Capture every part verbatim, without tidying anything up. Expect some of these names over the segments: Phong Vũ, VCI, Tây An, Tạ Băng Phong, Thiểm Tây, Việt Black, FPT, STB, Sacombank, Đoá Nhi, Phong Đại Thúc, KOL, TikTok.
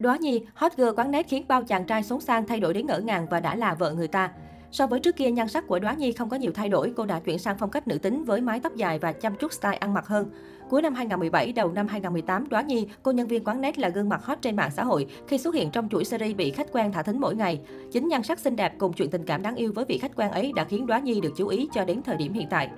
Đoá Nhi, hot girl quán nét khiến bao chàng trai sống sang thay đổi đến ngỡ ngàng và đã là vợ người ta. So với trước kia, nhan sắc của Đoá Nhi không có nhiều thay đổi, cô đã chuyển sang phong cách nữ tính với mái tóc dài và chăm chút style ăn mặc hơn. Cuối năm hai nghìn không trăm mười bảy, đầu năm hai nghìn không trăm mười tám, Đoá Nhi, cô nhân viên quán nét là gương mặt hot trên mạng xã hội khi xuất hiện trong chuỗi series bị khách quen thả thính mỗi ngày. Chính nhan sắc xinh đẹp cùng chuyện tình cảm đáng yêu với vị khách quen ấy đã khiến Đoá Nhi được chú ý cho đến thời điểm hiện tại.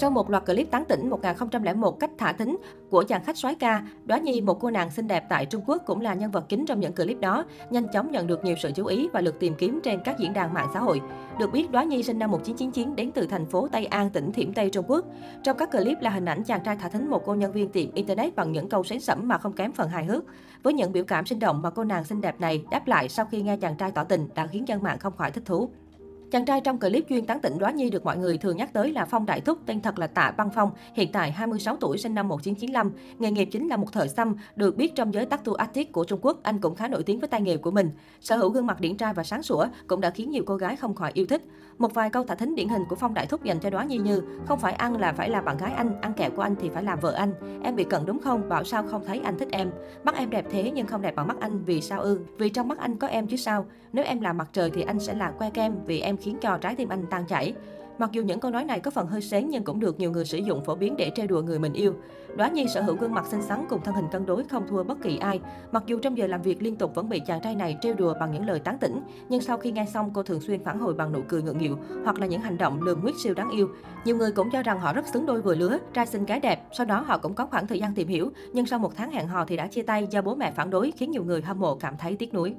Sau một loạt clip tán tỉnh một nghìn không trăm lẻ một cách thả thính của chàng khách soái ca, Đoá Nhi, một cô nàng xinh đẹp tại Trung Quốc cũng là nhân vật chính trong những clip đó, nhanh chóng nhận được nhiều sự chú ý và được tìm kiếm trên các diễn đàn mạng xã hội. Được biết, Đoá Nhi sinh năm một nghìn chín trăm chín mươi chín, đến từ thành phố Tây An, tỉnh Thiểm Tây, Trung Quốc. Trong các clip là hình ảnh chàng trai thả thính một cô nhân viên tiệm Internet bằng những câu sến sẩm mà không kém phần hài hước. Với những biểu cảm sinh động mà cô nàng xinh đẹp này đáp lại sau khi nghe chàng trai tỏ tình đã khiến dân mạng không khỏi thích thú. Chàng trai trong clip chuyên tán tỉnh Đoá Nhi được mọi người thường nhắc tới là Phong Đại Thúc, tên thật là Tạ Băng Phong, hiện tại hai mươi sáu tuổi, sinh năm một nghìn chín trăm chín mươi lăm. Nghề nghiệp chính là một thợ xăm, được biết trong giới tattoo artist của Trung Quốc, anh cũng khá nổi tiếng với tay nghề của mình. Sở hữu gương mặt điển trai và sáng sủa cũng đã khiến nhiều cô gái không khỏi yêu thích. Một vài câu thả thính điển hình của Phong Đại Thúc dành cho Đoá Nhi như: "Không phải ăn là phải là bạn gái anh, ăn kẹo của anh thì phải làm vợ anh. Em bị cận đúng không? Bảo sao không thấy anh thích em. Mắt em đẹp thế nhưng không đẹp bằng mắt anh, vì sao ư? Vì trong mắt anh có em chứ sao. Nếu em là mặt trời thì anh sẽ là que kem, vì em khiến cho trái tim anh tan chảy." Mặc dù những câu nói này có phần hơi sến nhưng cũng được nhiều người sử dụng phổ biến để trêu đùa người mình yêu. Đoá Nhi sở hữu gương mặt xinh xắn cùng thân hình cân đối không thua bất kỳ ai. Mặc dù trong giờ làm việc liên tục vẫn bị chàng trai này trêu đùa bằng những lời tán tỉnh, nhưng sau khi nghe xong cô thường xuyên phản hồi bằng nụ cười ngượng nghịu hoặc là những hành động lườm nguyết siêu đáng yêu. Nhiều người cũng cho rằng họ rất xứng đôi vừa lứa, trai xinh gái đẹp. Sau đó họ cũng có khoảng thời gian tìm hiểu, nhưng sau một tháng hẹn hò thì đã chia tay do bố mẹ phản đối, khiến nhiều người hâm mộ cảm thấy tiếc nuối.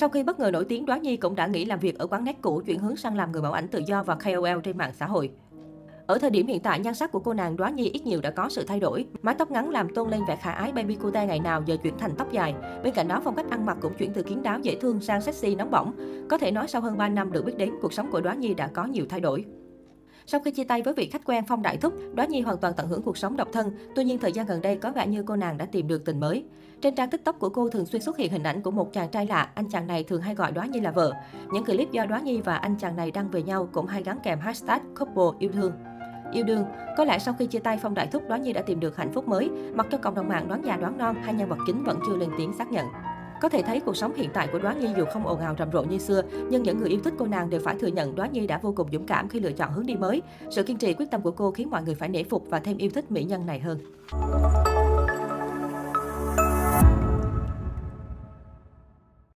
Sau khi bất ngờ nổi tiếng, Đoá Nhi cũng đã nghỉ làm việc ở quán nét cũ, chuyển hướng sang làm người mẫu ảnh tự do và K O L trên mạng xã hội. Ở thời điểm hiện tại, nhan sắc của cô nàng Đoá Nhi ít nhiều đã có sự thay đổi. Mái tóc ngắn làm tôn lên vẻ khả ái baby cute ngày nào giờ chuyển thành tóc dài. Bên cạnh đó, phong cách ăn mặc cũng chuyển từ kín đáo dễ thương sang sexy nóng bỏng. Có thể nói sau hơn ba năm được biết đến, cuộc sống của Đoá Nhi đã có nhiều thay đổi. Sau khi chia tay với vị khách quen Phong Đại Thúc, Đoá Nhi hoàn toàn tận hưởng cuộc sống độc thân. Tuy nhiên, thời gian gần đây có vẻ như cô nàng đã tìm được tình mới. Trên trang TikTok của cô thường xuyên xuất hiện hình ảnh của một chàng trai lạ. Anh chàng này thường hay gọi Đoá Nhi là vợ. Những clip do Đoá Nhi và anh chàng này đăng về nhau cũng hay gắn kèm hashtag couple yêu thương. Yêu đương, có lẽ sau khi chia tay Phong Đại Thúc, Đoá Nhi đã tìm được hạnh phúc mới. Mặc cho cộng đồng mạng đoán già đoán non, hai nhân vật chính vẫn chưa lên tiếng xác nhận. Có thể thấy cuộc sống hiện tại của Đoá Nhi dù không ồn ào rầm rộ như xưa, nhưng những người yêu thích cô nàng đều phải thừa nhận Đoá Nhi đã vô cùng dũng cảm khi lựa chọn hướng đi mới. Sự kiên trì quyết tâm của cô khiến mọi người phải nể phục và thêm yêu thích mỹ nhân này hơn.